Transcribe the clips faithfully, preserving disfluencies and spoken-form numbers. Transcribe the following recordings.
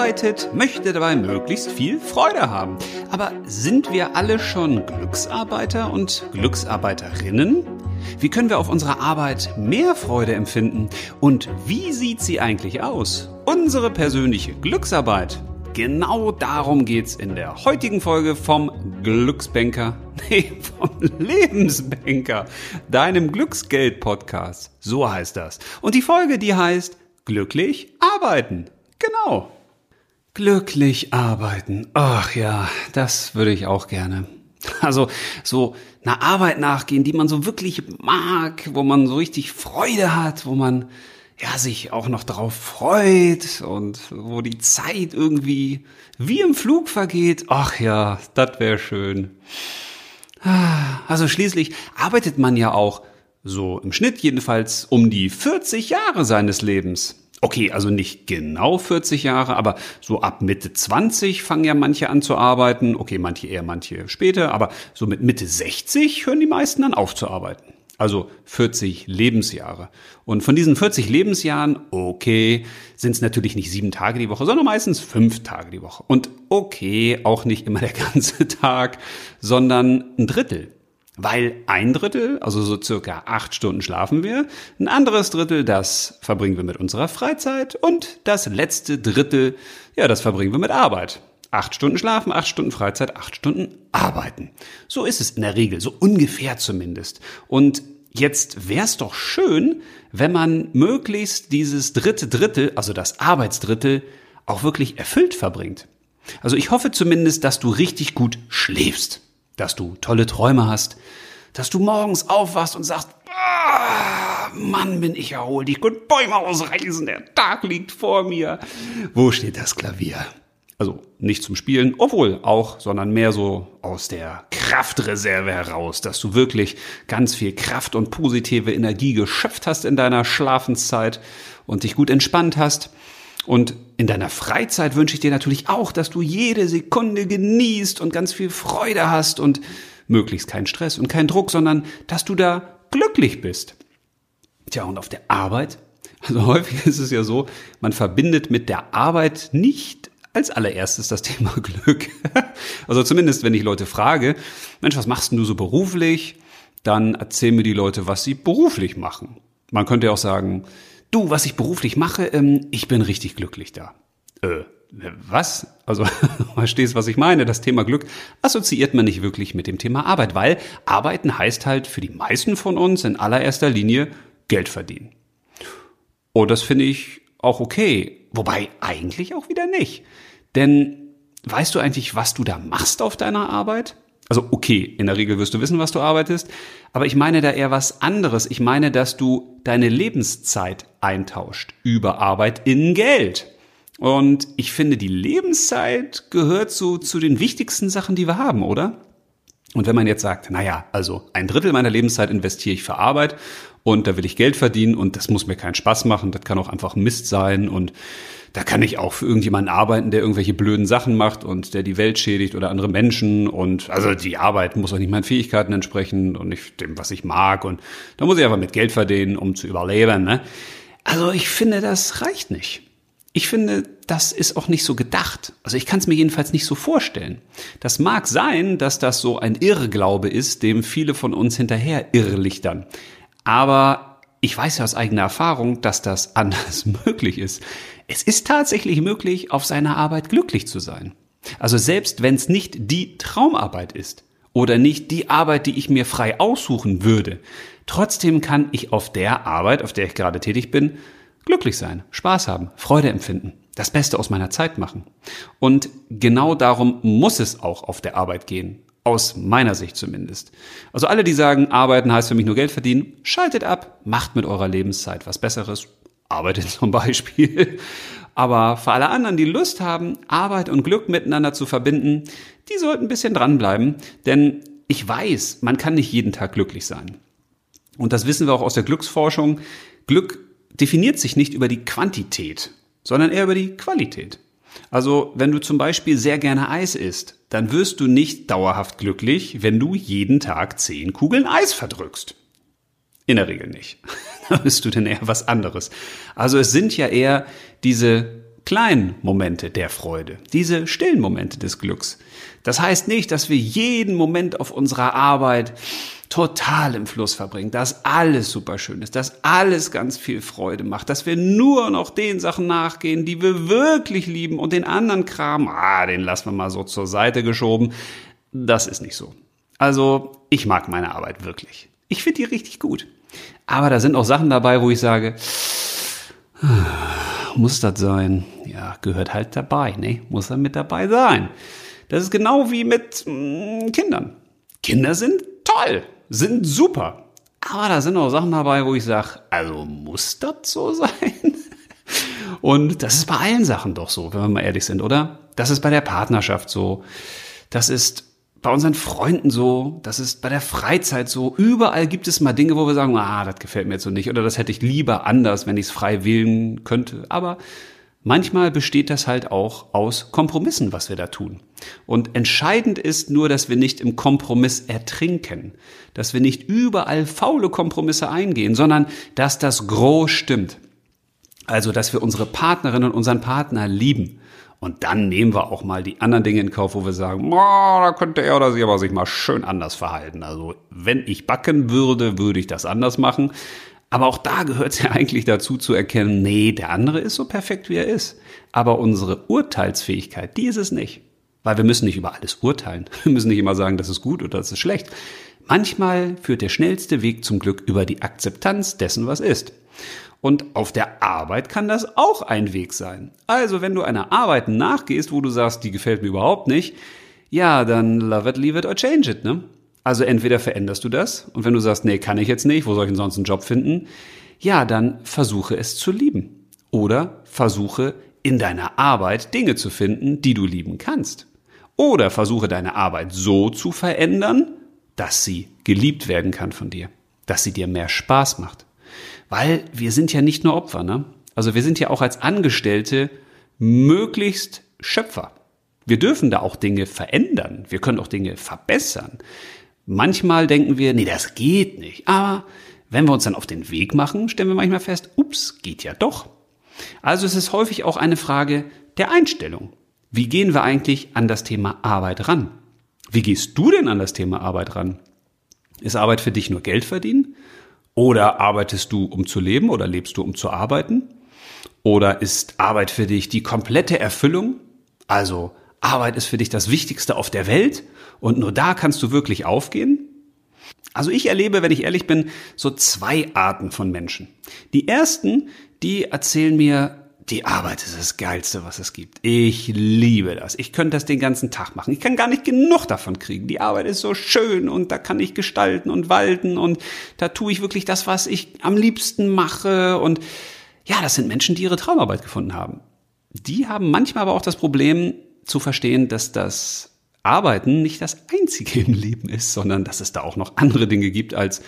arbeitet, möchte dabei möglichst viel Freude haben. Aber sind wir alle schon Glücksarbeiter und Glücksarbeiterinnen? Wie können wir auf unserer Arbeit mehr Freude empfinden? Und wie sieht sie eigentlich aus? Unsere persönliche Glücksarbeit. Genau darum geht's in der heutigen Folge vom Glücksbanker, nee, vom Lebensbanker, deinem Glücksgeld-Podcast. So heißt das. Und die Folge, die heißt Glücklich arbeiten. Genau. Glücklich arbeiten. Ach ja, das würde ich auch gerne. Also so einer Arbeit nachgehen, die man so wirklich mag, wo man so richtig Freude hat, wo man ja sich auch noch drauf freut und wo die Zeit irgendwie wie im Flug vergeht. Ach ja, das wäre schön. Also schließlich arbeitet man ja auch so im Schnitt jedenfalls um die vierzig Jahre seines Lebens. Okay, also nicht genau vierzig Jahre, aber so ab Mitte zwanzig fangen ja manche an zu arbeiten. Okay, manche eher, manche später, aber so mit Mitte sechzig hören die meisten dann auf zu arbeiten. Also vierzig Lebensjahre. Und von diesen vierzig Lebensjahren, okay, sind es natürlich nicht sieben Tage die Woche, sondern meistens fünf Tage die Woche. Und okay, auch nicht immer der ganze Tag, sondern ein Drittel. Weil ein Drittel, also so circa acht Stunden schlafen wir, ein anderes Drittel, das verbringen wir mit unserer Freizeit und das letzte Drittel, ja, das verbringen wir mit Arbeit. Acht Stunden schlafen, acht Stunden Freizeit, acht Stunden arbeiten. So ist es in der Regel, so ungefähr zumindest. Und jetzt wäre es doch schön, wenn man möglichst dieses dritte Drittel, also das Arbeitsdrittel, auch wirklich erfüllt verbringt. Also ich hoffe zumindest, dass du richtig gut schläfst, dass du tolle Träume hast, dass du morgens aufwachst und sagst, ah, Mann, bin ich erholt, ich könnte Bäume ausreißen, der Tag liegt vor mir. Wo steht das Klavier? Also nicht zum Spielen, obwohl auch, sondern mehr so aus der Kraftreserve heraus, dass du wirklich ganz viel Kraft und positive Energie geschöpft hast in deiner Schlafenszeit und dich gut entspannt hast. Und in deiner Freizeit wünsche ich dir natürlich auch, dass du jede Sekunde genießt und ganz viel Freude hast und möglichst keinen Stress und keinen Druck, sondern dass du da glücklich bist. Tja, und auf der Arbeit, also häufig ist es ja so, man verbindet mit der Arbeit nicht als allererstes das Thema Glück. Also zumindest, wenn ich Leute frage, Mensch, was machst denn du so beruflich? Dann erzählen mir die Leute, was sie beruflich machen. Man könnte ja auch sagen, du, was ich beruflich mache, ich bin richtig glücklich da. Äh, was? Also verstehst, was ich meine? Das Thema Glück assoziiert man nicht wirklich mit dem Thema Arbeit, weil arbeiten heißt halt für die meisten von uns in allererster Linie Geld verdienen. Und das finde ich auch okay. Wobei eigentlich auch wieder nicht. Denn weißt du eigentlich, was du da machst auf deiner Arbeit? Also okay, in der Regel wirst du wissen, was du arbeitest. Aber ich meine da eher was anderes. Ich meine, dass du deine Lebenszeit eintauscht über Arbeit in Geld. Und ich finde, die Lebenszeit gehört so zu den wichtigsten Sachen, die wir haben, oder? Und wenn man jetzt sagt, naja, also ein Drittel meiner Lebenszeit investiere ich für Arbeit und da will ich Geld verdienen und das muss mir keinen Spaß machen, das kann auch einfach Mist sein und da kann ich auch für irgendjemanden arbeiten, der irgendwelche blöden Sachen macht und der die Welt schädigt oder andere Menschen und also die Arbeit muss auch nicht meinen Fähigkeiten entsprechen und nicht dem, was ich mag und da muss ich einfach mit Geld verdienen, um zu überleben, ne? Also ich finde, das reicht nicht. Ich finde, das ist auch nicht so gedacht. Also ich kann es mir jedenfalls nicht so vorstellen. Das mag sein, dass das so ein Irrglaube ist, dem viele von uns hinterher irrlichtern. Aber ich weiß ja aus eigener Erfahrung, dass das anders möglich ist. Es ist tatsächlich möglich, auf seiner Arbeit glücklich zu sein. Also selbst wenn es nicht die Traumarbeit ist oder nicht die Arbeit, die ich mir frei aussuchen würde, trotzdem kann ich auf der Arbeit, auf der ich gerade tätig bin, glücklich sein, Spaß haben, Freude empfinden, das Beste aus meiner Zeit machen. Und genau darum muss es auch auf der Arbeit gehen, aus meiner Sicht zumindest. Also alle, die sagen, arbeiten heißt für mich nur Geld verdienen, schaltet ab, macht mit eurer Lebenszeit was Besseres, arbeitet zum Beispiel. Aber für alle anderen, die Lust haben, Arbeit und Glück miteinander zu verbinden, die sollten ein bisschen dranbleiben, denn ich weiß, man kann nicht jeden Tag glücklich sein. Und das wissen wir auch aus der Glücksforschung. Glück definiert sich nicht über die Quantität, sondern eher über die Qualität. Also wenn du zum Beispiel sehr gerne Eis isst, dann wirst du nicht dauerhaft glücklich, wenn du jeden Tag zehn Kugeln Eis verdrückst. In der Regel nicht. Da bist du denn eher was anderes. Also es sind ja eher diese kleinen Momente der Freude, diese stillen Momente des Glücks. Das heißt nicht, dass wir jeden Moment auf unserer Arbeit total im Fluss verbringen, dass alles super schön ist, dass alles ganz viel Freude macht, dass wir nur noch den Sachen nachgehen, die wir wirklich lieben und den anderen Kram, ah, den lassen wir mal so zur Seite geschoben. Das ist nicht so. Also, ich mag meine Arbeit wirklich. Ich finde die richtig gut. Aber da sind auch Sachen dabei, wo ich sage, muss das sein? Ja, gehört halt dabei, ne? Muss er mit dabei sein. Das ist genau wie mit mh, Kindern. Kinder sind toll, sind super. Aber da sind auch Sachen dabei, wo ich sage, also muss das so sein? Und das ist bei allen Sachen doch so, wenn wir mal ehrlich sind, oder? Das ist bei der Partnerschaft so. Das ist bei unseren Freunden so. Das ist bei der Freizeit so. Überall gibt es mal Dinge, wo wir sagen, ah, das gefällt mir jetzt so nicht. Oder das hätte ich lieber anders, wenn ich es frei wählen könnte. Aber manchmal besteht das halt auch aus Kompromissen, was wir da tun. Und entscheidend ist nur, dass wir nicht im Kompromiss ertrinken, dass wir nicht überall faule Kompromisse eingehen, sondern dass das Gros stimmt. Also, dass wir unsere Partnerin und unseren Partner lieben. Und dann nehmen wir auch mal die anderen Dinge in Kauf, wo wir sagen, oh, da könnte er oder sie aber sich mal schön anders verhalten. Also, wenn ich backen würde, würde ich das anders machen. Aber auch da gehört es ja eigentlich dazu zu erkennen, nee, der andere ist so perfekt, wie er ist. Aber unsere Urteilsfähigkeit, die ist es nicht. Weil wir müssen nicht über alles urteilen. Wir müssen nicht immer sagen, das ist gut oder das ist schlecht. Manchmal führt der schnellste Weg zum Glück über die Akzeptanz dessen, was ist. Und auf der Arbeit kann das auch ein Weg sein. Also wenn du einer Arbeit nachgehst, wo du sagst, die gefällt mir überhaupt nicht, ja, dann love it, leave it or change it, ne? Also entweder veränderst du das und wenn du sagst, nee, kann ich jetzt nicht, wo soll ich denn sonst einen Job finden? Ja, dann versuche es zu lieben. Oder versuche in deiner Arbeit Dinge zu finden, die du lieben kannst. Oder versuche deine Arbeit so zu verändern, dass sie geliebt werden kann von dir. Dass sie dir mehr Spaß macht. Weil wir sind ja nicht nur Opfer, ne? Also wir sind ja auch als Angestellte möglichst Schöpfer. Wir dürfen da auch Dinge verändern. Wir können auch Dinge verbessern. Manchmal denken wir, nee, das geht nicht. Aber wenn wir uns dann auf den Weg machen, stellen wir manchmal fest, ups, geht ja doch. Also es ist häufig auch eine Frage der Einstellung. Wie gehen wir eigentlich an das Thema Arbeit ran? Wie gehst du denn an das Thema Arbeit ran? Ist Arbeit für dich nur Geld verdienen? Oder arbeitest du, um zu leben? Oder lebst du, um zu arbeiten? Oder ist Arbeit für dich die komplette Erfüllung? Also Arbeit ist für dich das Wichtigste auf der Welt und nur da kannst du wirklich aufgehen? Also ich erlebe, wenn ich ehrlich bin, so zwei Arten von Menschen. Die ersten, die erzählen mir, die Arbeit ist das Geilste, was es gibt. Ich liebe das. Ich könnte das den ganzen Tag machen. Ich kann gar nicht genug davon kriegen. Die Arbeit ist so schön und da kann ich gestalten und walten und da tue ich wirklich das, was ich am liebsten mache. Und ja, das sind Menschen, die ihre Traumarbeit gefunden haben. Die haben manchmal aber auch das Problem zu verstehen, dass das Arbeiten nicht das Einzige im Leben ist, sondern dass es da auch noch andere Dinge gibt, als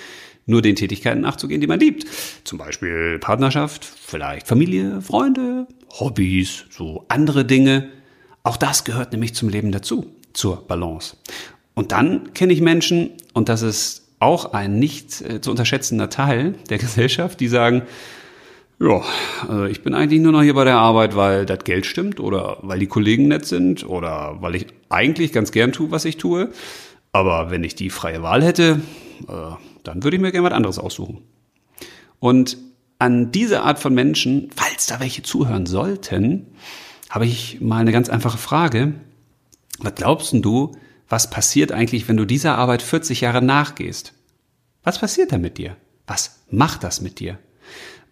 nur den Tätigkeiten nachzugehen, die man liebt. Zum Beispiel Partnerschaft, vielleicht Familie, Freunde, Hobbys, so andere Dinge. Auch das gehört nämlich zum Leben dazu, zur Balance. Und dann kenne ich Menschen, und das ist auch ein nicht zu unterschätzender Teil der Gesellschaft, die sagen, ja, also ich bin eigentlich nur noch hier bei der Arbeit, weil das Geld stimmt oder weil die Kollegen nett sind oder weil ich eigentlich ganz gern tue, was ich tue. Aber wenn ich die freie Wahl hätte, dann würde ich mir gerne was anderes aussuchen. Und an diese Art von Menschen, falls da welche zuhören sollten, habe ich mal eine ganz einfache Frage. Was glaubst denn du, was passiert eigentlich, wenn du dieser Arbeit vierzig Jahre nachgehst? Was passiert da mit dir? Was macht das mit dir?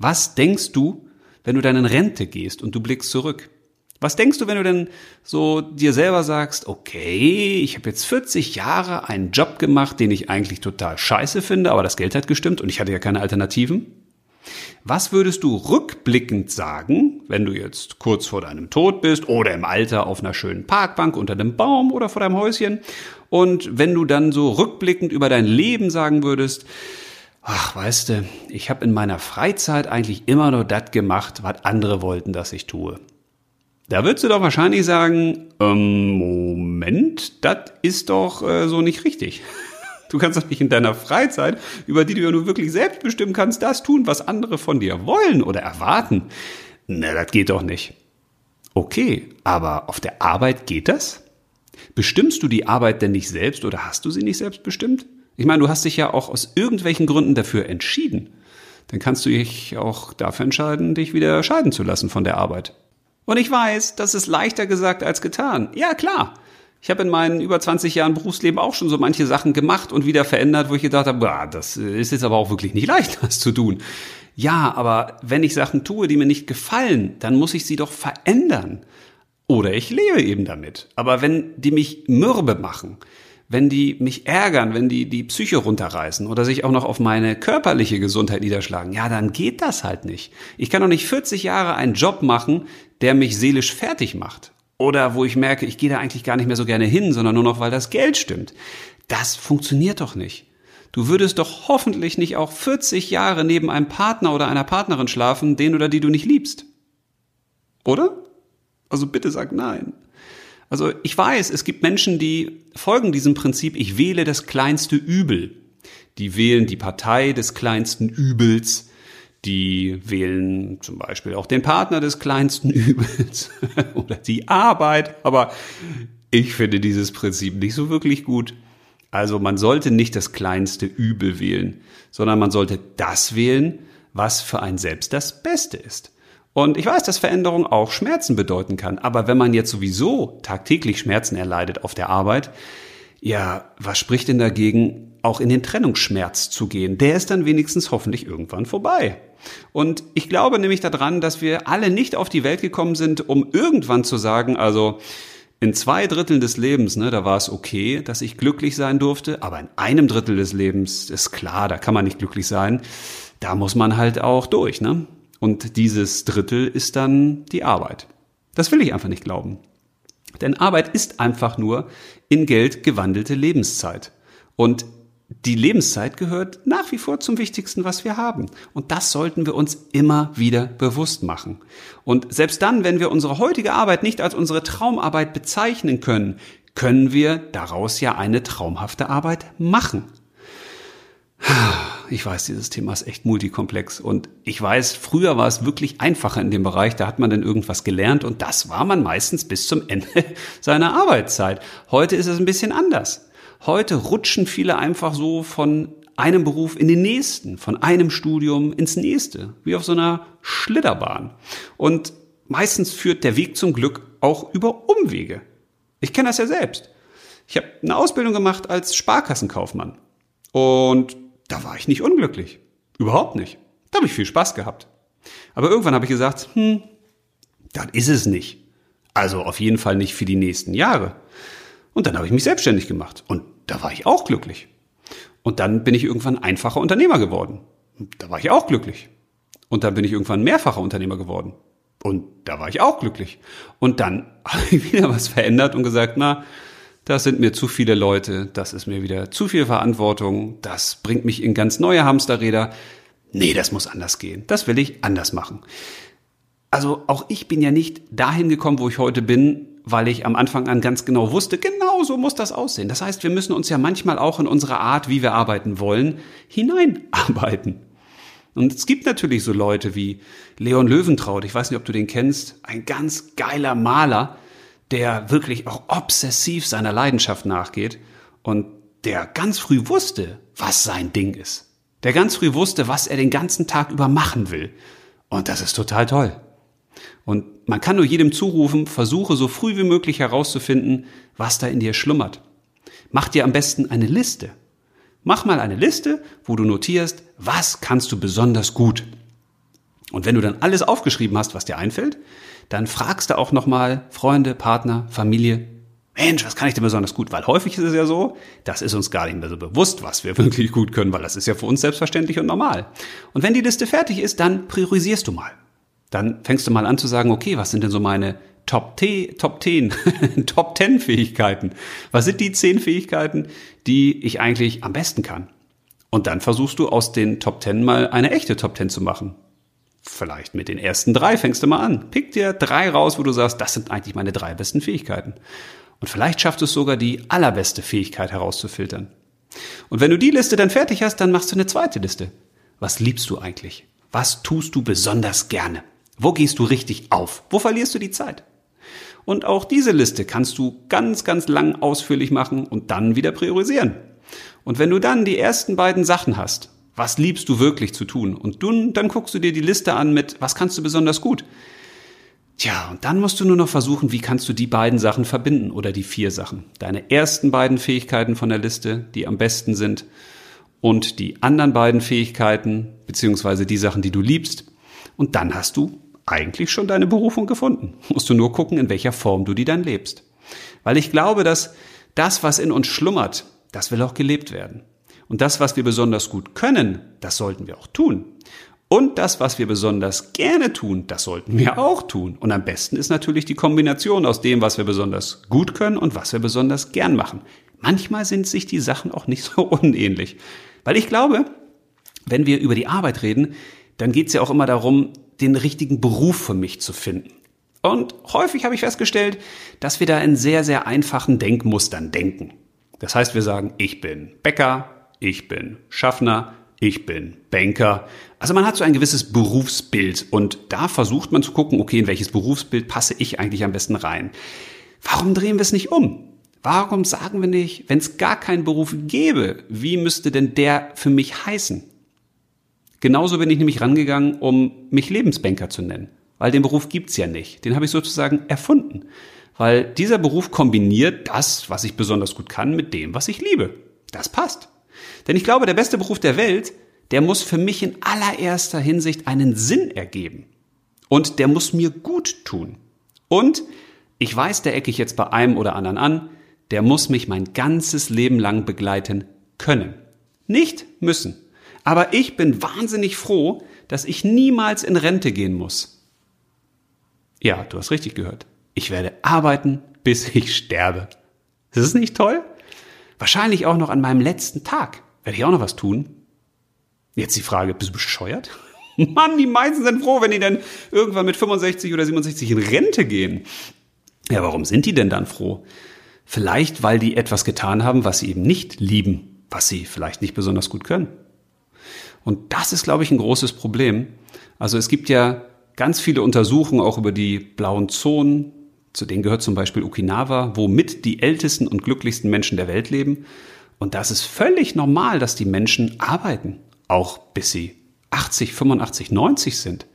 Was denkst du, wenn du dann in Rente gehst und du blickst zurück? Was denkst du, wenn du denn so dir selber sagst, okay, ich habe jetzt vierzig Jahre einen Job gemacht, den ich eigentlich total scheiße finde, aber das Geld hat gestimmt und ich hatte ja keine Alternativen? Was würdest du rückblickend sagen, wenn du jetzt kurz vor deinem Tod bist oder im Alter auf einer schönen Parkbank unter einem Baum oder vor deinem Häuschen und wenn du dann so rückblickend über dein Leben sagen würdest, ach, weißt du, ich habe in meiner Freizeit eigentlich immer nur das gemacht, was andere wollten, dass ich tue. Da würdest du doch wahrscheinlich sagen, ähm, Moment, das ist doch äh, so nicht richtig. Du kannst doch nicht in deiner Freizeit, über die du ja nur wirklich selbst bestimmen kannst, das tun, was andere von dir wollen oder erwarten. Na, das geht doch nicht. Okay, aber auf der Arbeit geht das? Bestimmst du die Arbeit denn nicht selbst oder hast du sie nicht selbst bestimmt? Ich meine, du hast dich ja auch aus irgendwelchen Gründen dafür entschieden. Dann kannst du dich auch dafür entscheiden, dich wieder scheiden zu lassen von der Arbeit. Und ich weiß, das ist leichter gesagt als getan. Ja, klar. Ich habe in meinen über zwanzig Jahren Berufsleben auch schon so manche Sachen gemacht und wieder verändert, wo ich gedacht habe, boah, das ist jetzt aber auch wirklich nicht leicht, das zu tun. Ja, aber wenn ich Sachen tue, die mir nicht gefallen, dann muss ich sie doch verändern. Oder ich lebe eben damit. Aber wenn die mich mürbe machen, wenn die mich ärgern, wenn die die Psyche runterreißen oder sich auch noch auf meine körperliche Gesundheit niederschlagen, ja, dann geht das halt nicht. Ich kann doch nicht vierzig Jahre einen Job machen, der mich seelisch fertig macht. Oder wo ich merke, ich gehe da eigentlich gar nicht mehr so gerne hin, sondern nur noch, weil das Geld stimmt. Das funktioniert doch nicht. Du würdest doch hoffentlich nicht auch vierzig Jahre neben einem Partner oder einer Partnerin schlafen, den oder die du nicht liebst. Oder? Also bitte sag nein. Also ich weiß, es gibt Menschen, die folgen diesem Prinzip, ich wähle das kleinste Übel. Die wählen die Partei des kleinsten Übels. Die wählen zum Beispiel auch den Partner des kleinsten Übels oder die Arbeit. Aber ich finde dieses Prinzip nicht so wirklich gut. Also man sollte nicht das kleinste Übel wählen, sondern man sollte das wählen, was für einen selbst das Beste ist. Und ich weiß, dass Veränderung auch Schmerzen bedeuten kann. Aber wenn man jetzt sowieso tagtäglich Schmerzen erleidet auf der Arbeit, ja, was spricht denn dagegen, auch in den Trennungsschmerz zu gehen? Der ist dann wenigstens hoffentlich irgendwann vorbei. Und ich glaube nämlich daran, dass wir alle nicht auf die Welt gekommen sind, um irgendwann zu sagen, also in zwei Dritteln des Lebens, ne, da war es okay, dass ich glücklich sein durfte, aber in einem Drittel des Lebens ist klar, da kann man nicht glücklich sein, da muss man halt auch durch, ne? Und dieses Drittel ist dann die Arbeit. Das will ich einfach nicht glauben. Denn Arbeit ist einfach nur in Geld gewandelte Lebenszeit. Und die Lebenszeit gehört nach wie vor zum Wichtigsten, was wir haben. Und das sollten wir uns immer wieder bewusst machen. Und selbst dann, wenn wir unsere heutige Arbeit nicht als unsere Traumarbeit bezeichnen können, können wir daraus ja eine traumhafte Arbeit machen. Ich weiß, dieses Thema ist echt multikomplex. Und ich weiß, früher war es wirklich einfacher in dem Bereich. Da hat man dann irgendwas gelernt und das war man meistens bis zum Ende seiner Arbeitszeit. Heute ist es ein bisschen anders. Heute rutschen viele einfach so von einem Beruf in den nächsten, von einem Studium ins nächste, wie auf so einer Schlitterbahn. Und meistens führt der Weg zum Glück auch über Umwege. Ich kenne das ja selbst. Ich habe eine Ausbildung gemacht als Sparkassenkaufmann. Und da war ich nicht unglücklich. Überhaupt nicht. Da habe ich viel Spaß gehabt. Aber irgendwann habe ich gesagt, hm, das ist es nicht. Also auf jeden Fall nicht für die nächsten Jahre. Und dann habe ich mich selbstständig gemacht. Und da war ich auch glücklich. Und dann bin ich irgendwann einfacher Unternehmer geworden. Und da war ich auch glücklich. Und dann bin ich irgendwann mehrfacher Unternehmer geworden. Und da war ich auch glücklich. Und dann habe ich wieder was verändert und gesagt, na, das sind mir zu viele Leute. Das ist mir wieder zu viel Verantwortung. Das bringt mich in ganz neue Hamsterräder. Nee, das muss anders gehen. Das will ich anders machen. Also auch ich bin ja nicht dahin gekommen, wo ich heute bin, weil ich am Anfang an ganz genau wusste, genau so muss das aussehen. Das heißt, wir müssen uns ja manchmal auch in unsere Art, wie wir arbeiten wollen, hineinarbeiten. Und es gibt natürlich so Leute wie Leon Löwentraut, ich weiß nicht, ob du den kennst, ein ganz geiler Maler, der wirklich auch obsessiv seiner Leidenschaft nachgeht und der ganz früh wusste, was sein Ding ist. Der ganz früh wusste, was er den ganzen Tag über machen will. Und das ist total toll. Und man kann nur jedem zurufen, versuche so früh wie möglich herauszufinden, was da in dir schlummert. Mach dir am besten eine Liste. Mach mal eine Liste, wo du notierst, was kannst du besonders gut. Und wenn du dann alles aufgeschrieben hast, was dir einfällt, dann fragst du auch nochmal Freunde, Partner, Familie, Mensch, was kann ich denn besonders gut? Weil häufig ist es ja so, das ist uns gar nicht mehr so bewusst, was wir wirklich gut können, weil das ist ja für uns selbstverständlich und normal. Und wenn die Liste fertig ist, dann priorisierst du mal. Dann fängst du mal an zu sagen, okay, was sind denn so meine Top zehn, Top zehn, Top zehn Fähigkeiten? Was sind die zehn Fähigkeiten, die ich eigentlich am besten kann? Und dann versuchst du aus den Top zehn mal eine echte Top zehn zu machen. Vielleicht mit den ersten drei fängst du mal an. Pick dir drei raus, wo du sagst, das sind eigentlich meine drei besten Fähigkeiten. Und vielleicht schaffst du es sogar, die allerbeste Fähigkeit herauszufiltern. Und wenn du die Liste dann fertig hast, dann machst du eine zweite Liste. Was liebst du eigentlich? Was tust du besonders gerne? Wo gehst du richtig auf? Wo verlierst du die Zeit? Und auch diese Liste kannst du ganz, ganz lang ausführlich machen und dann wieder priorisieren. Und wenn du dann die ersten beiden Sachen hast, was liebst du wirklich zu tun? Und du, dann guckst du dir die Liste an mit, was kannst du besonders gut? Tja, und dann musst du nur noch versuchen, wie kannst du die beiden Sachen verbinden oder die vier Sachen. Deine ersten beiden Fähigkeiten von der Liste, die am besten sind, und die anderen beiden Fähigkeiten, beziehungsweise die Sachen, die du liebst. Und dann hast du eigentlich schon deine Berufung gefunden. Musst du nur gucken, in welcher Form du die dann lebst. Weil ich glaube, dass das, was in uns schlummert, das will auch gelebt werden. Und das, was wir besonders gut können, das sollten wir auch tun. Und das, was wir besonders gerne tun, das sollten wir auch tun. Und am besten ist natürlich die Kombination aus dem, was wir besonders gut können und was wir besonders gern machen. Manchmal sind sich die Sachen auch nicht so unähnlich. Weil ich glaube, wenn wir über die Arbeit reden, dann geht es ja auch immer darum, den richtigen Beruf für mich zu finden. Und häufig habe ich festgestellt, dass wir da in sehr, sehr einfachen Denkmustern denken. Das heißt, wir sagen, ich bin Bäcker, ich bin Schaffner, ich bin Banker. Also man hat so ein gewisses Berufsbild und da versucht man zu gucken, okay, in welches Berufsbild passe ich eigentlich am besten rein? Warum drehen wir es nicht um? Warum sagen wir nicht, wenn es gar keinen Beruf gäbe, wie müsste denn der für mich heißen? Genauso bin ich nämlich rangegangen, um mich Lebensbanker zu nennen, weil den Beruf gibt's ja nicht. Den habe ich sozusagen erfunden, weil dieser Beruf kombiniert das, was ich besonders gut kann, mit dem, was ich liebe. Das passt. Denn ich glaube, der beste Beruf der Welt, der muss für mich in allererster Hinsicht einen Sinn ergeben. Und der muss mir gut tun. Und ich weiß, da ecke ich jetzt bei einem oder anderen an, der muss mich mein ganzes Leben lang begleiten können. Nicht müssen. Aber ich bin wahnsinnig froh, dass ich niemals in Rente gehen muss. Ja, du hast richtig gehört. Ich werde arbeiten, bis ich sterbe. Ist es nicht toll? Wahrscheinlich auch noch an meinem letzten Tag. Werde ich auch noch was tun? Jetzt die Frage, bist du bescheuert? Mann, die meisten sind froh, wenn die dann irgendwann mit fünfundsechzig oder siebenundsechzig in Rente gehen. Ja, warum sind die denn dann froh? Vielleicht, weil die etwas getan haben, was sie eben nicht lieben, was sie vielleicht nicht besonders gut können. Und das ist, glaube ich, ein großes Problem. Also es gibt ja ganz viele Untersuchungen auch über die blauen Zonen. Zu denen gehört zum Beispiel Okinawa, wo mit die ältesten und glücklichsten Menschen der Welt leben. Und das ist völlig normal, dass die Menschen arbeiten, auch bis sie achtzig, fünfundachtzig, neunzig sind.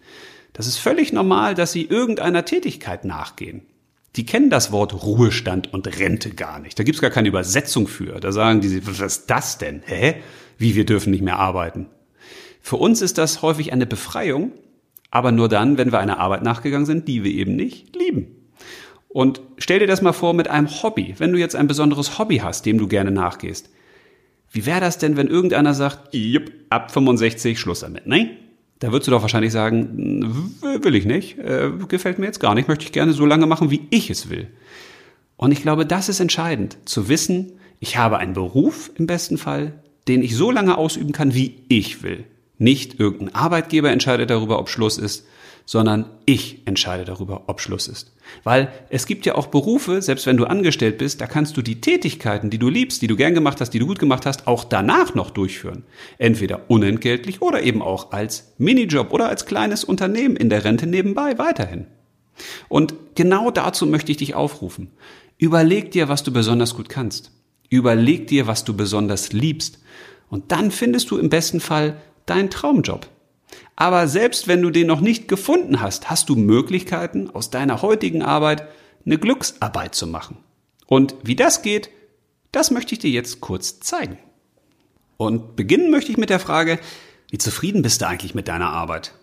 Das ist völlig normal, dass sie irgendeiner Tätigkeit nachgehen. Die kennen das Wort Ruhestand und Rente gar nicht. Da gibt's gar keine Übersetzung für. Da sagen die, was ist das denn? Hä? Wie, wir dürfen nicht mehr arbeiten? Für uns ist das häufig eine Befreiung, aber nur dann, wenn wir einer Arbeit nachgegangen sind, die wir eben nicht lieben. Und stell dir das mal vor mit einem Hobby. Wenn du jetzt ein besonderes Hobby hast, dem du gerne nachgehst, wie wäre das denn, wenn irgendeiner sagt, jupp, ab fünfundsechzig Schluss damit, ne? Da würdest du doch wahrscheinlich sagen, will ich nicht, äh, gefällt mir jetzt gar nicht, möchte ich gerne so lange machen, wie ich es will. Und ich glaube, das ist entscheidend, zu wissen, ich habe einen Beruf im besten Fall, den ich so lange ausüben kann, wie ich will. Nicht irgendein Arbeitgeber entscheidet darüber, ob Schluss ist, sondern ich entscheide darüber, ob Schluss ist. Weil es gibt ja auch Berufe, selbst wenn du angestellt bist, da kannst du die Tätigkeiten, die du liebst, die du gern gemacht hast, die du gut gemacht hast, auch danach noch durchführen. Entweder unentgeltlich oder eben auch als Minijob oder als kleines Unternehmen in der Rente nebenbei weiterhin. Und genau dazu möchte ich dich aufrufen. Überleg dir, was du besonders gut kannst. Überleg dir, was du besonders liebst. Und dann findest du im besten Fall deinen Traumjob. Aber selbst wenn du den noch nicht gefunden hast, hast du Möglichkeiten, aus deiner heutigen Arbeit eine Glücksarbeit zu machen. Und wie das geht, das möchte ich dir jetzt kurz zeigen. Und beginnen möchte ich mit der Frage, wie zufrieden bist du eigentlich mit deiner Arbeit?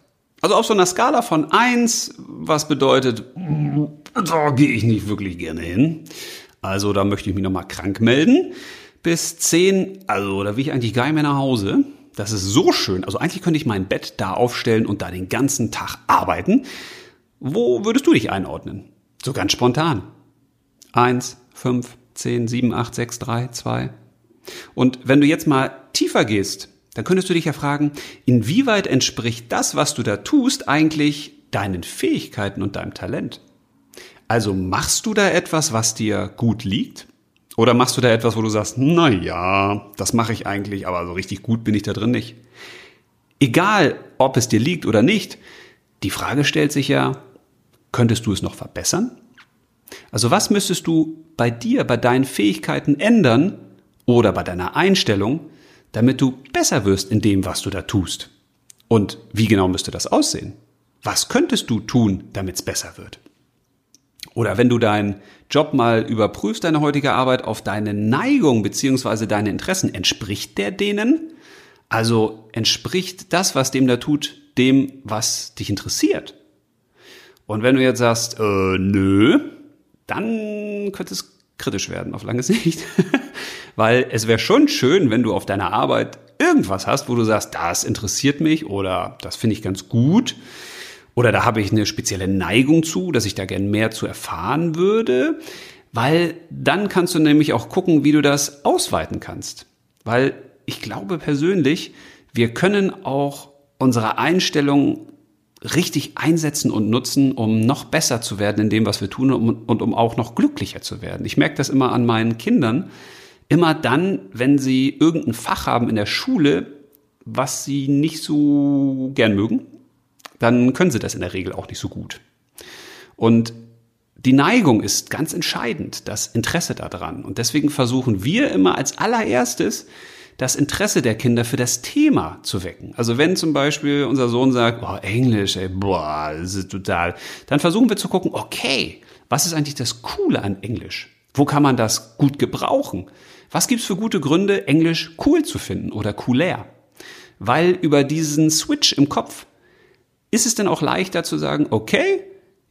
Also auf so einer Skala von eins, was bedeutet, da gehe ich nicht wirklich gerne hin, also da möchte ich mich nochmal krank melden, bis zehn, also da will ich eigentlich gar nicht mehr nach Hause. Das ist so schön. Also eigentlich könnte ich mein Bett da aufstellen und da den ganzen Tag arbeiten. Wo würdest du dich einordnen? So ganz spontan. eins, fünf, zehn, sieben, acht, sechs, drei, zwei. Und wenn du jetzt mal tiefer gehst, dann könntest du dich ja fragen, inwieweit entspricht das, was du da tust, eigentlich deinen Fähigkeiten und deinem Talent? Also machst du da etwas, was dir gut liegt? Oder machst du da etwas, wo du sagst, na ja, das mache ich eigentlich, aber so richtig gut bin ich da drin nicht. Egal, ob es dir liegt oder nicht, die Frage stellt sich ja, könntest du es noch verbessern? Also was müsstest du bei dir, bei deinen Fähigkeiten ändern oder bei deiner Einstellung, damit du besser wirst in dem, was du da tust? Und wie genau müsste das aussehen? Was könntest du tun, damit es besser wird? Oder wenn du deinen Job mal überprüfst, deine heutige Arbeit, auf deine Neigung bzw. deine Interessen, entspricht der denen? Also entspricht das, was dem da tut, dem, was dich interessiert? Und wenn du jetzt sagst, äh, nö, dann könnte es kritisch werden, auf lange Sicht. Weil es wäre schon schön, wenn du auf deiner Arbeit irgendwas hast, wo du sagst, das interessiert mich oder das finde ich ganz gut. Oder da habe ich eine spezielle Neigung zu, dass ich da gern mehr zu erfahren würde, weil dann kannst du nämlich auch gucken, wie du das ausweiten kannst. Weil ich glaube persönlich, wir können auch unsere Einstellung richtig einsetzen und nutzen, um noch besser zu werden in dem, was wir tun und um auch noch glücklicher zu werden. Ich merke das immer an meinen Kindern. Immer dann, wenn sie irgendein Fach haben in der Schule, was sie nicht so gern mögen, dann können sie das in der Regel auch nicht so gut. Und die Neigung ist ganz entscheidend, das Interesse daran. Und deswegen versuchen wir immer als allererstes, das Interesse der Kinder für das Thema zu wecken. Also wenn zum Beispiel unser Sohn sagt, oh, Englisch, ey, boah, das ist total, dann versuchen wir zu gucken, okay, was ist eigentlich das Coole an Englisch? Wo kann man das gut gebrauchen? Was gibt's für gute Gründe, Englisch cool zu finden oder coolär? Weil über diesen Switch im Kopf ist es dann auch leichter zu sagen, okay,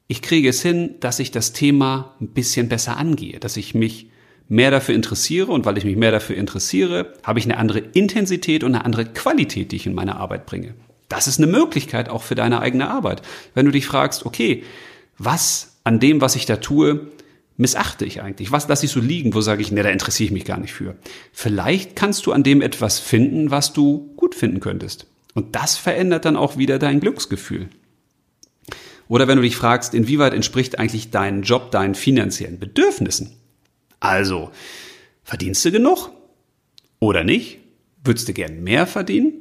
ich kriege es hin, dass ich das Thema ein bisschen besser angehe, dass ich mich mehr dafür interessiere, und weil ich mich mehr dafür interessiere, habe ich eine andere Intensität und eine andere Qualität, die ich in meine Arbeit bringe. Das ist eine Möglichkeit auch für deine eigene Arbeit. Wenn du dich fragst, okay, was an dem, was ich da tue, missachte ich eigentlich? Was lasse ich so liegen? Wo sage ich, ne, da interessiere ich mich gar nicht für? Vielleicht kannst du an dem etwas finden, was du gut finden könntest. Und das verändert dann auch wieder dein Glücksgefühl. Oder wenn du dich fragst, inwieweit entspricht eigentlich dein Job deinen finanziellen Bedürfnissen? Also, verdienst du genug oder nicht? Würdest du gern mehr verdienen?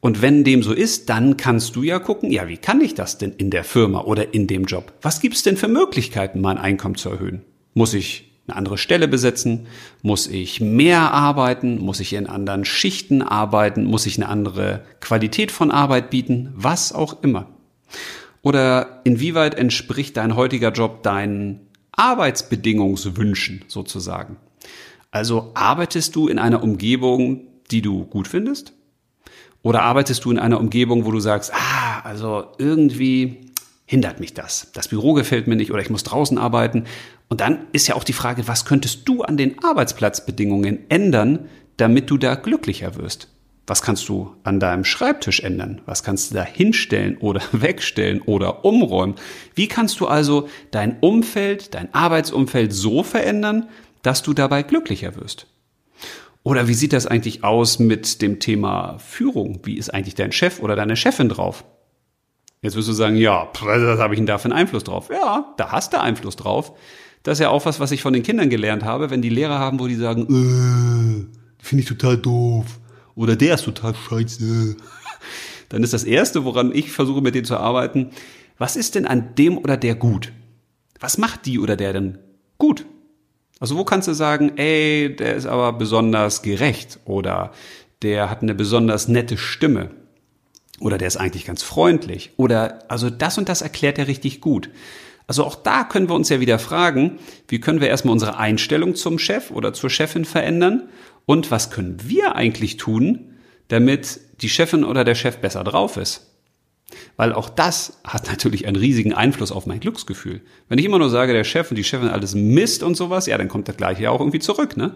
Und wenn dem so ist, dann kannst du ja gucken, ja, wie kann ich das denn in der Firma oder in dem Job? Was gibt es denn für Möglichkeiten, mein Einkommen zu erhöhen? Muss ich eine andere Stelle besetzen? Muss ich mehr arbeiten? Muss ich in anderen Schichten arbeiten? Muss ich eine andere Qualität von Arbeit bieten? Was auch immer. Oder inwieweit entspricht dein heutiger Job deinen Arbeitsbedingungswünschen sozusagen? Also arbeitest du in einer Umgebung, die du gut findest? Oder arbeitest du in einer Umgebung, wo du sagst, ah, also irgendwie hindert mich das. Das Büro gefällt mir nicht oder ich muss draußen arbeiten. Und dann ist ja auch die Frage, was könntest du an den Arbeitsplatzbedingungen ändern, damit du da glücklicher wirst? Was kannst du an deinem Schreibtisch ändern? Was kannst du da hinstellen oder wegstellen oder umräumen? Wie kannst du also dein Umfeld, dein Arbeitsumfeld so verändern, dass du dabei glücklicher wirst? Oder wie sieht das eigentlich aus mit dem Thema Führung? Wie ist eigentlich dein Chef oder deine Chefin drauf? Jetzt wirst du sagen, ja, was habe ich denn da für einen Einfluss drauf? Ja, da hast du Einfluss drauf. Das ist ja auch was, was ich von den Kindern gelernt habe, wenn die Lehrer haben, wo die sagen, äh, finde ich total doof oder der ist total scheiße. Dann ist das Erste, woran ich versuche, mit denen zu arbeiten, was ist denn an dem oder der gut? Was macht die oder der denn gut? Also wo kannst du sagen, ey, der ist aber besonders gerecht oder der hat eine besonders nette Stimme oder der ist eigentlich ganz freundlich oder also das und das erklärt er richtig gut. Also auch da können wir uns ja wieder fragen, wie können wir erstmal unsere Einstellung zum Chef oder zur Chefin verändern und was können wir eigentlich tun, damit die Chefin oder der Chef besser drauf ist. Weil auch das hat natürlich einen riesigen Einfluss auf mein Glücksgefühl. Wenn ich immer nur sage, der Chef und die Chefin alles Mist und sowas, ja, dann kommt das Gleiche ja auch irgendwie zurück, ne?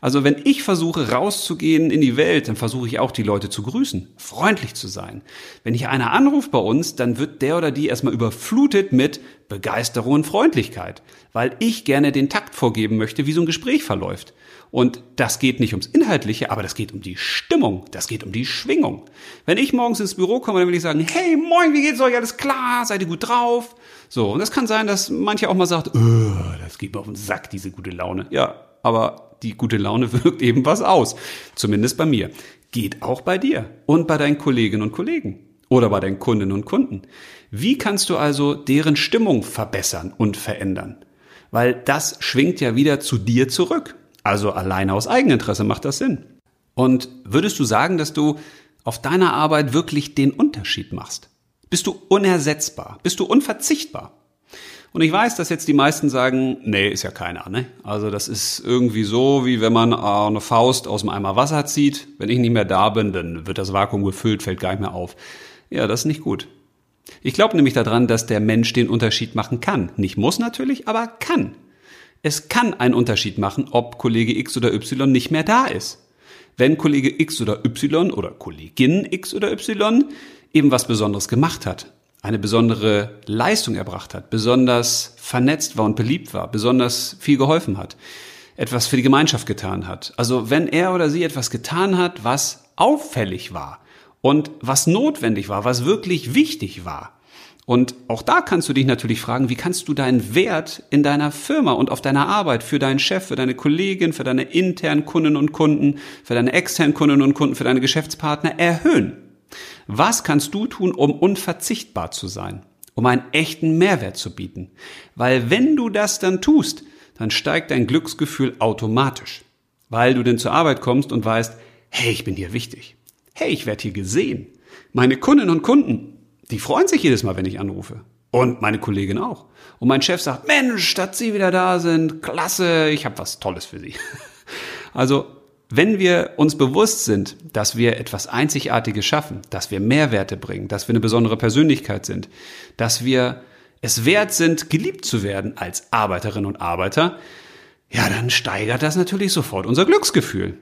Also wenn ich versuche, rauszugehen in die Welt, dann versuche ich auch, die Leute zu grüßen, freundlich zu sein. Wenn hier einer anruft bei uns, dann wird der oder die erstmal überflutet mit Begeisterung und Freundlichkeit, weil ich gerne den Takt vorgeben möchte, wie so ein Gespräch verläuft. Und das geht nicht ums Inhaltliche, aber das geht um die Stimmung, das geht um die Schwingung. Wenn ich morgens ins Büro komme, dann will ich sagen, hey, moin, wie geht's euch, alles klar, seid ihr gut drauf? So, und das kann sein, dass mancher auch mal sagt, oh, das geht mir auf den Sack, diese gute Laune. Ja, aber die gute Laune wirkt eben was aus, zumindest bei mir. Geht auch bei dir und bei deinen Kolleginnen und Kollegen oder bei deinen Kundinnen und Kunden. Wie kannst du also deren Stimmung verbessern und verändern? weil das schwingt ja wieder zu dir zurück. Also alleine aus Eigeninteresse macht das Sinn. Und würdest du sagen, dass du auf deiner Arbeit wirklich den Unterschied machst? Bist du unersetzbar? Bist du unverzichtbar? Und ich weiß, dass jetzt die meisten sagen, nee, ist ja keiner, ne? Also das ist irgendwie so, wie wenn man eine Faust aus dem Eimer Wasser zieht. Wenn ich nicht mehr da bin, dann wird das Vakuum gefüllt, fällt gar nicht mehr auf. Ja, das ist nicht gut. Ich glaube nämlich daran, dass der Mensch den Unterschied machen kann. Nicht muss natürlich, aber kann. Es kann einen Unterschied machen, ob Kollege X oder Y nicht mehr da ist. Wenn Kollege X oder Y oder Kollegin X oder Y eben was Besonderes gemacht hat, eine besondere Leistung erbracht hat, besonders vernetzt war und beliebt war, besonders viel geholfen hat, etwas für die Gemeinschaft getan hat. Also wenn er oder sie etwas getan hat, was auffällig war und was notwendig war, was wirklich wichtig war. Und auch da kannst du dich natürlich fragen, wie kannst du deinen Wert in deiner Firma und auf deiner Arbeit für deinen Chef, für deine Kollegin, für deine internen Kundinnen und Kunden, für deine externen Kundinnen und Kunden, für deine Geschäftspartner erhöhen? Was kannst du tun, um unverzichtbar zu sein, um einen echten Mehrwert zu bieten? Weil wenn du das dann tust, dann steigt dein Glücksgefühl automatisch, weil du dann zur Arbeit kommst und weißt, hey, ich bin hier wichtig, hey, ich werde hier gesehen, meine Kundinnen und Kunden, die freuen sich jedes Mal, wenn ich anrufe. Und meine Kollegin auch. Und mein Chef sagt, Mensch, dass Sie wieder da sind, klasse, ich habe was Tolles für Sie. Also, wenn wir uns bewusst sind, dass wir etwas Einzigartiges schaffen, dass wir Mehrwerte bringen, dass wir eine besondere Persönlichkeit sind, dass wir es wert sind, geliebt zu werden als Arbeiterinnen und Arbeiter, ja, dann steigert das natürlich sofort unser Glücksgefühl.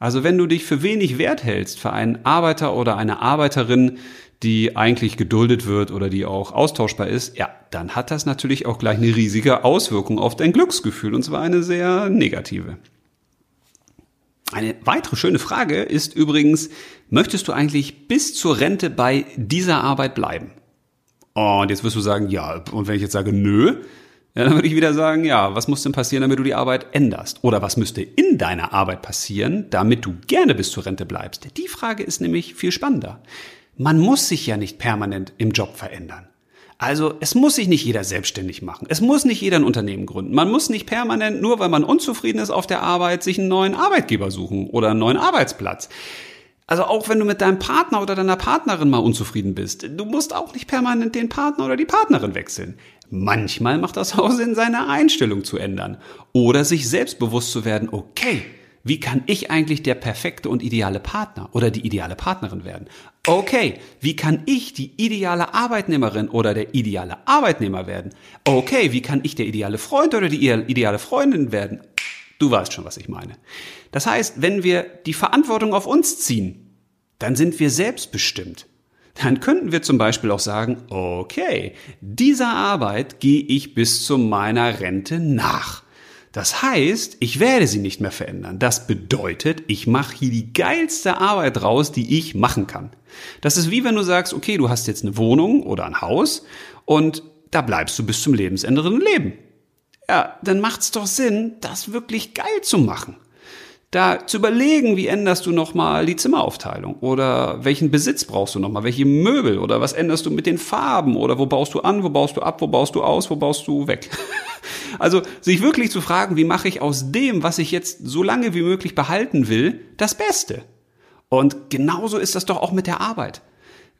Also wenn du dich für wenig wert hältst, für einen Arbeiter oder eine Arbeiterin, die eigentlich geduldet wird oder die auch austauschbar ist, ja, dann hat das natürlich auch gleich eine riesige Auswirkung auf dein Glücksgefühl, und zwar eine sehr negative. Eine weitere schöne Frage ist übrigens, möchtest du eigentlich bis zur Rente bei dieser Arbeit bleiben? Und jetzt wirst du sagen, ja, und wenn ich jetzt sage, nö, ja, dann würde ich wieder sagen, ja, was muss denn passieren, damit du die Arbeit änderst? Oder was müsste in deiner Arbeit passieren, damit du gerne bis zur Rente bleibst? Die Frage ist nämlich viel spannender. Man muss sich ja nicht permanent im Job verändern. Also es muss sich nicht jeder selbstständig machen. Es muss nicht jeder ein Unternehmen gründen. Man muss nicht permanent, nur weil man unzufrieden ist auf der Arbeit, sich einen neuen Arbeitgeber suchen oder einen neuen Arbeitsplatz. Also auch wenn du mit deinem Partner oder deiner Partnerin mal unzufrieden bist, du musst auch nicht permanent den Partner oder die Partnerin wechseln. Manchmal macht das auch Sinn, seine Einstellung zu ändern oder sich selbstbewusst zu werden, okay, wie kann ich eigentlich der perfekte und ideale Partner oder die ideale Partnerin werden? Okay, wie kann ich die ideale Arbeitnehmerin oder der ideale Arbeitnehmer werden? Okay, wie kann ich der ideale Freund oder die ideale Freundin werden? Du weißt schon, was ich meine. Das heißt, wenn wir die Verantwortung auf uns ziehen, dann sind wir selbstbestimmt. Dann könnten wir zum Beispiel auch sagen, okay, dieser Arbeit gehe ich bis zu meiner Rente nach. Das heißt, ich werde sie nicht mehr verändern. Das bedeutet, ich mache hier die geilste Arbeit raus, die ich machen kann. Das ist wie wenn du sagst, okay, du hast jetzt eine Wohnung oder ein Haus und da bleibst du bis zum Lebensende drin leben. Ja, dann macht's doch Sinn, das wirklich geil zu machen. Da zu überlegen, wie änderst du nochmal die Zimmeraufteilung oder welchen Besitz brauchst du nochmal, welche Möbel oder was änderst du mit den Farben oder wo baust du an, wo baust du ab, wo baust du aus, wo baust du weg. Also sich wirklich zu fragen, wie mache ich aus dem, was ich jetzt so lange wie möglich behalten will, das Beste. Und genauso ist das doch auch mit der Arbeit.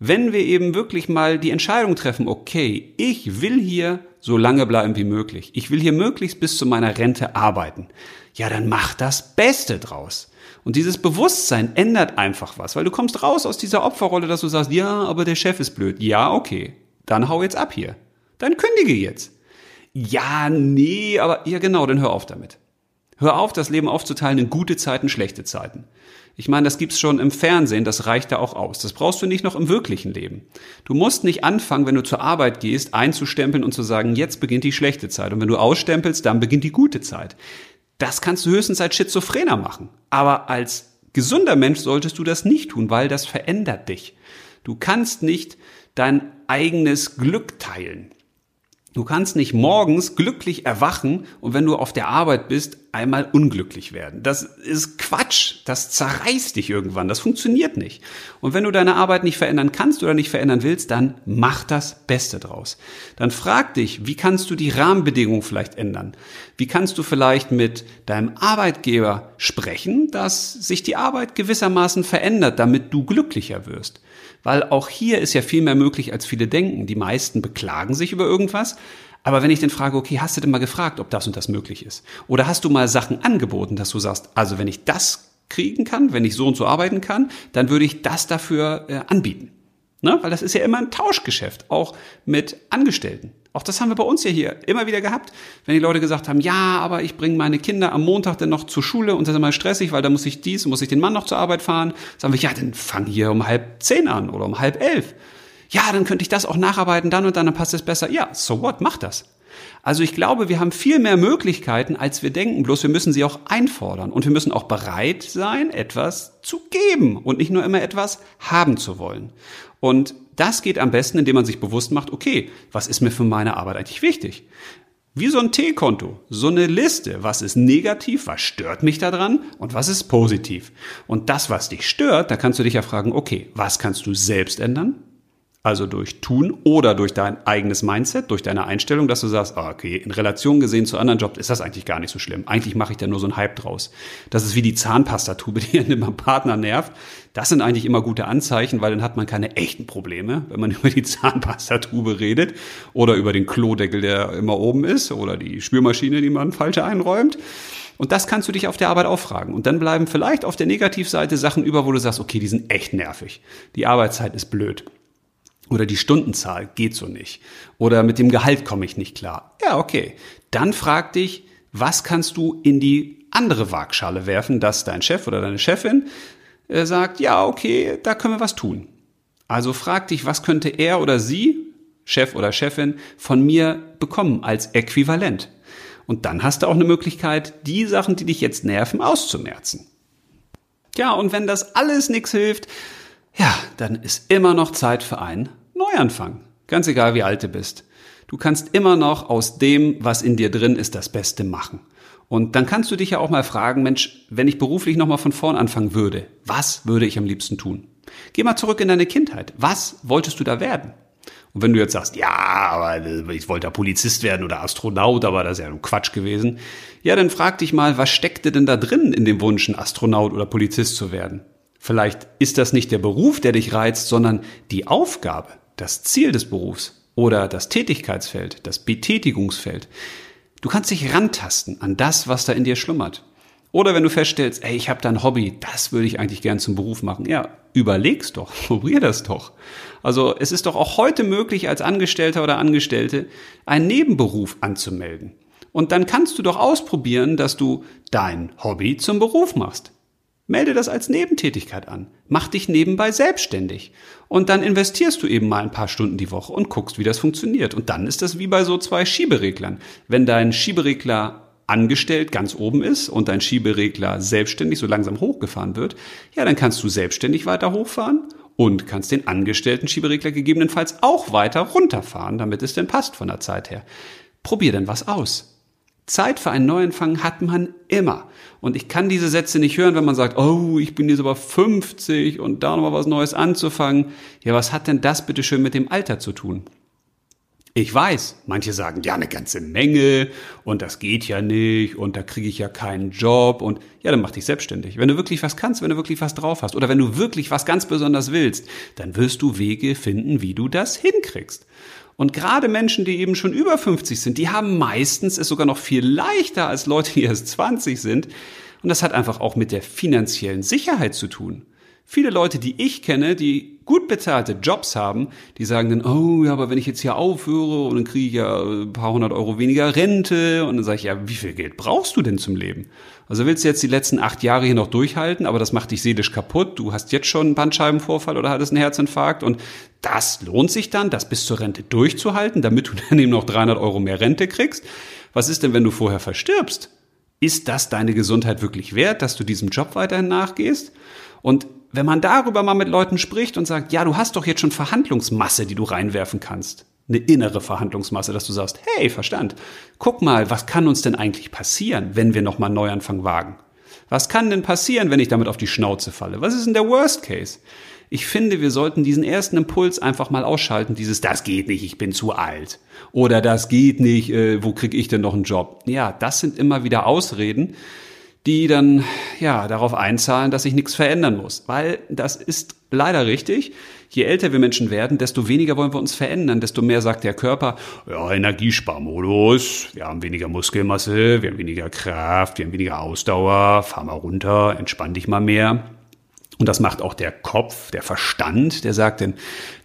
Wenn wir eben wirklich mal die Entscheidung treffen, okay, ich will hier so lange bleiben wie möglich, ich will hier möglichst bis zu meiner Rente arbeiten, ja, dann mach das Beste draus. Und dieses Bewusstsein ändert einfach was, weil du kommst raus aus dieser Opferrolle, dass du sagst, ja, aber der Chef ist blöd. Ja, okay, dann hau jetzt ab hier. Dann kündige jetzt. Ja, nee, aber ja genau, dann hör auf damit. Hör auf, das Leben aufzuteilen in gute Zeiten, schlechte Zeiten. Ich meine, das gibt's schon im Fernsehen, das reicht da auch aus. Das brauchst du nicht noch im wirklichen Leben. Du musst nicht anfangen, wenn du zur Arbeit gehst, einzustempeln und zu sagen, jetzt beginnt die schlechte Zeit. Und wenn du ausstempelst, dann beginnt die gute Zeit. Das kannst du höchstens als Schizophrener machen. Aber als gesunder Mensch solltest du das nicht tun, weil das verändert dich. Du kannst nicht dein eigenes Glück teilen. Du kannst nicht morgens glücklich erwachen und wenn du auf der Arbeit bist, einmal unglücklich werden. Das ist Quatsch. Das zerreißt dich irgendwann. Das funktioniert nicht. Und wenn du deine Arbeit nicht verändern kannst oder nicht verändern willst, dann mach das Beste draus. Dann frag dich, wie kannst du die Rahmenbedingungen vielleicht ändern? Wie kannst du vielleicht mit deinem Arbeitgeber sprechen, dass sich die Arbeit gewissermaßen verändert, damit du glücklicher wirst? Weil auch hier ist ja viel mehr möglich, als viele denken. Die meisten beklagen sich über irgendwas. Aber wenn ich dann frage, okay, hast du denn mal gefragt, ob das und das möglich ist? Oder hast du mal Sachen angeboten, dass du sagst, also wenn ich das kriegen kann, wenn ich so und so arbeiten kann, dann würde ich das dafür äh, anbieten. Ne? Weil das ist ja immer ein Tauschgeschäft, auch mit Angestellten. Auch das haben wir bei uns ja hier immer wieder gehabt, wenn die Leute gesagt haben, ja, aber ich bringe meine Kinder am Montag dann noch zur Schule und das ist immer stressig, weil da muss ich dies, muss ich den Mann noch zur Arbeit fahren. Sagen wir, ja, dann fang hier um halb zehn an oder um halb elf. Ja, dann könnte ich das auch nacharbeiten, dann und dann, dann passt es besser. Ja, so what, mach das. Also ich glaube, wir haben viel mehr Möglichkeiten, als wir denken. Bloß wir müssen sie auch einfordern und wir müssen auch bereit sein, etwas zu geben und nicht nur immer etwas haben zu wollen. Und das geht am besten, indem man sich bewusst macht, okay, was ist mir für meine Arbeit eigentlich wichtig? Wie so ein T-Konto, so eine Liste, was ist negativ, was stört mich daran und was ist positiv. Und das, was dich stört, da kannst du dich ja fragen, okay, was kannst du selbst ändern? Also durch Tun oder durch dein eigenes Mindset, durch deine Einstellung, dass du sagst, okay, in Relation gesehen zu anderen Jobs ist das eigentlich gar nicht so schlimm. Eigentlich mache ich da nur so einen Hype draus. Das ist wie die Zahnpastatube, die immer Partner nervt. Das sind eigentlich immer gute Anzeichen, weil dann hat man keine echten Probleme, wenn man über die Zahnpastatube redet oder über den Klodeckel, der immer oben ist oder die Spülmaschine, die man falsch einräumt. Und das kannst du dich auf der Arbeit auch fragen. Und dann bleiben vielleicht auf der Negativseite Sachen über, wo du sagst, okay, die sind echt nervig. Die Arbeitszeit ist blöd. Oder die Stundenzahl geht so nicht. Oder mit dem Gehalt komme ich nicht klar. Ja, okay. Dann frag dich, was kannst du in die andere Waagschale werfen, dass dein Chef oder deine Chefin äh, sagt, ja, okay, da können wir was tun. Also frag dich, was könnte er oder sie, Chef oder Chefin, von mir bekommen als Äquivalent? Und dann hast du auch eine Möglichkeit, die Sachen, die dich jetzt nerven, auszumerzen. Ja, und wenn das alles nichts hilft, ja, dann ist immer noch Zeit für einen Neuanfang. Ganz egal, wie alt du bist. Du kannst immer noch aus dem, was in dir drin ist, das Beste machen. Und dann kannst du dich ja auch mal fragen, Mensch, wenn ich beruflich nochmal von vorn anfangen würde, was würde ich am liebsten tun? Geh mal zurück in deine Kindheit. Was wolltest du da werden? Und wenn du jetzt sagst, ja, aber ich wollte ja Polizist werden oder Astronaut, aber das ist ja nur Quatsch gewesen. Ja, dann frag dich mal, was steckte denn da drin in dem Wunsch, ein Astronaut oder Polizist zu werden? Vielleicht ist das nicht der Beruf, der dich reizt, sondern die Aufgabe, das Ziel des Berufs oder das Tätigkeitsfeld, das Betätigungsfeld. Du kannst dich rantasten an das, was da in dir schlummert. Oder wenn du feststellst, ey, ich habe da ein Hobby, das würde ich eigentlich gern zum Beruf machen. Ja, überleg's doch, probier das doch. Also es ist doch auch heute möglich, als Angestellter oder Angestellte einen Nebenberuf anzumelden. Und dann kannst du doch ausprobieren, dass du dein Hobby zum Beruf machst. Melde das als Nebentätigkeit an. Mach dich nebenbei selbstständig. Und dann investierst du eben mal ein paar Stunden die Woche und guckst, wie das funktioniert. Und dann ist das wie bei so zwei Schiebereglern. Wenn dein Schieberegler angestellt ganz oben ist und dein Schieberegler selbstständig so langsam hochgefahren wird, ja, dann kannst du selbstständig weiter hochfahren und kannst den angestellten Schieberegler gegebenenfalls auch weiter runterfahren, damit es denn passt von der Zeit her. Probier denn was aus. Zeit für einen Neuanfang hat man immer. Und ich kann diese Sätze nicht hören, wenn man sagt, oh, ich bin jetzt aber fünfzig und da nochmal was Neues anzufangen. Ja, was hat denn das bitte schön mit dem Alter zu tun? Ich weiß, manche sagen, ja, eine ganze Menge und das geht ja nicht und da kriege ich ja keinen Job und ja, dann mach dich selbstständig. Wenn du wirklich was kannst, wenn du wirklich was drauf hast oder wenn du wirklich was ganz besonders willst, dann wirst du Wege finden, wie du das hinkriegst. Und gerade Menschen, die eben schon über fünfzig sind, die haben meistens es sogar noch viel leichter als Leute, die erst zwanzig sind. Und das hat einfach auch mit der finanziellen Sicherheit zu tun. Viele Leute, die ich kenne, die gut bezahlte Jobs haben, die sagen dann, oh, ja, aber wenn ich jetzt hier aufhöre und dann kriege ich ja ein paar hundert Euro weniger Rente und dann sage ich, ja, wie viel Geld brauchst du denn zum Leben? Also willst du jetzt die letzten acht Jahre hier noch durchhalten, aber das macht dich seelisch kaputt, du hast jetzt schon einen Bandscheibenvorfall oder hattest einen Herzinfarkt und das lohnt sich dann, das bis zur Rente durchzuhalten, damit du dann eben noch dreihundert Euro mehr Rente kriegst. Was ist denn, wenn du vorher verstirbst? Ist das deine Gesundheit wirklich wert, dass du diesem Job weiterhin nachgehst? Und wenn man darüber mal mit Leuten spricht und sagt, ja, du hast doch jetzt schon Verhandlungsmasse, die du reinwerfen kannst. eine innere Verhandlungsmasse, dass du sagst, hey, Verstand, guck mal, was kann uns denn eigentlich passieren, wenn wir nochmal einen Neuanfang wagen? Was kann denn passieren, wenn ich damit auf die Schnauze falle? Was ist denn der Worst Case? Ich finde, wir sollten diesen ersten Impuls einfach mal ausschalten, dieses, das geht nicht, ich bin zu alt. Oder das geht nicht, äh, wo kriege ich denn noch einen Job? Ja, das sind immer wieder Ausreden, die dann ja darauf einzahlen, dass ich nichts verändern muss. Weil das ist leider richtig. Je älter wir Menschen werden, desto weniger wollen wir uns verändern, desto mehr sagt der Körper, ja, Energiesparmodus, wir haben weniger Muskelmasse, wir haben weniger Kraft, wir haben weniger Ausdauer, fahr mal runter, entspann dich mal mehr. Und das macht auch der Kopf, der Verstand, der sagt dann,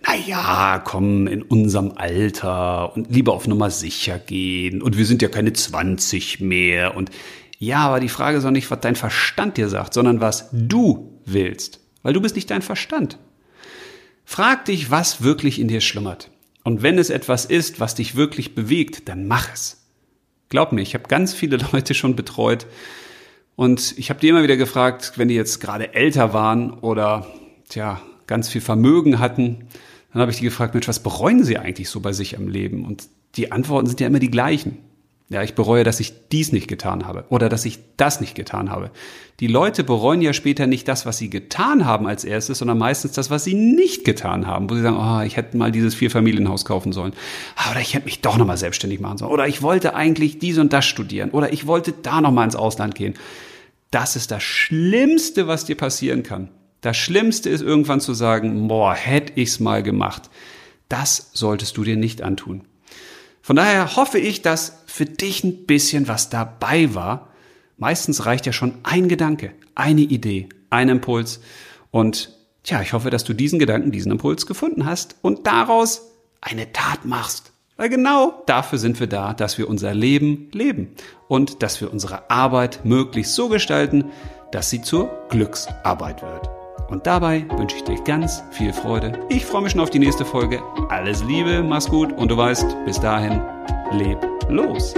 naja, komm, in unserem Alter und lieber auf Nummer sicher gehen und wir sind ja keine zwanzig mehr. Und ja, aber die Frage ist auch nicht, was dein Verstand dir sagt, sondern was du willst, weil du bist nicht dein Verstand. Frag dich, was wirklich in dir schlummert. Und wenn es etwas ist, was dich wirklich bewegt, dann mach es. Glaub mir, ich habe ganz viele Leute schon betreut, und ich habe die immer wieder gefragt, wenn die jetzt gerade älter waren oder tja, ganz viel Vermögen hatten, dann habe ich die gefragt, Mensch, was bereuen sie eigentlich so bei sich am Leben? Und die Antworten sind ja immer die gleichen. Ja, ich bereue, dass ich dies nicht getan habe oder dass ich das nicht getan habe. Die Leute bereuen ja später nicht das, was sie getan haben als erstes, sondern meistens das, was sie nicht getan haben. Wo sie sagen, oh, ich hätte mal dieses Vierfamilienhaus kaufen sollen. Oder ich hätte mich doch nochmal selbstständig machen sollen. Oder ich wollte eigentlich dies und das studieren. Oder ich wollte da nochmal ins Ausland gehen. Das ist das Schlimmste, was dir passieren kann. Das Schlimmste ist irgendwann zu sagen, boah, hätte ich's mal gemacht. Das solltest du dir nicht antun. Von daher hoffe ich, dass für dich ein bisschen was dabei war. Meistens reicht ja schon ein Gedanke, eine Idee, ein Impuls. Und tja, ich hoffe, dass du diesen Gedanken, diesen Impuls gefunden hast und daraus eine Tat machst. Weil genau dafür sind wir da, dass wir unser Leben leben und dass wir unsere Arbeit möglichst so gestalten, dass sie zur Glücksarbeit wird. Und dabei wünsche ich dir ganz viel Freude. Ich freue mich schon auf die nächste Folge. Alles Liebe, mach's gut und du weißt, bis dahin, leb los.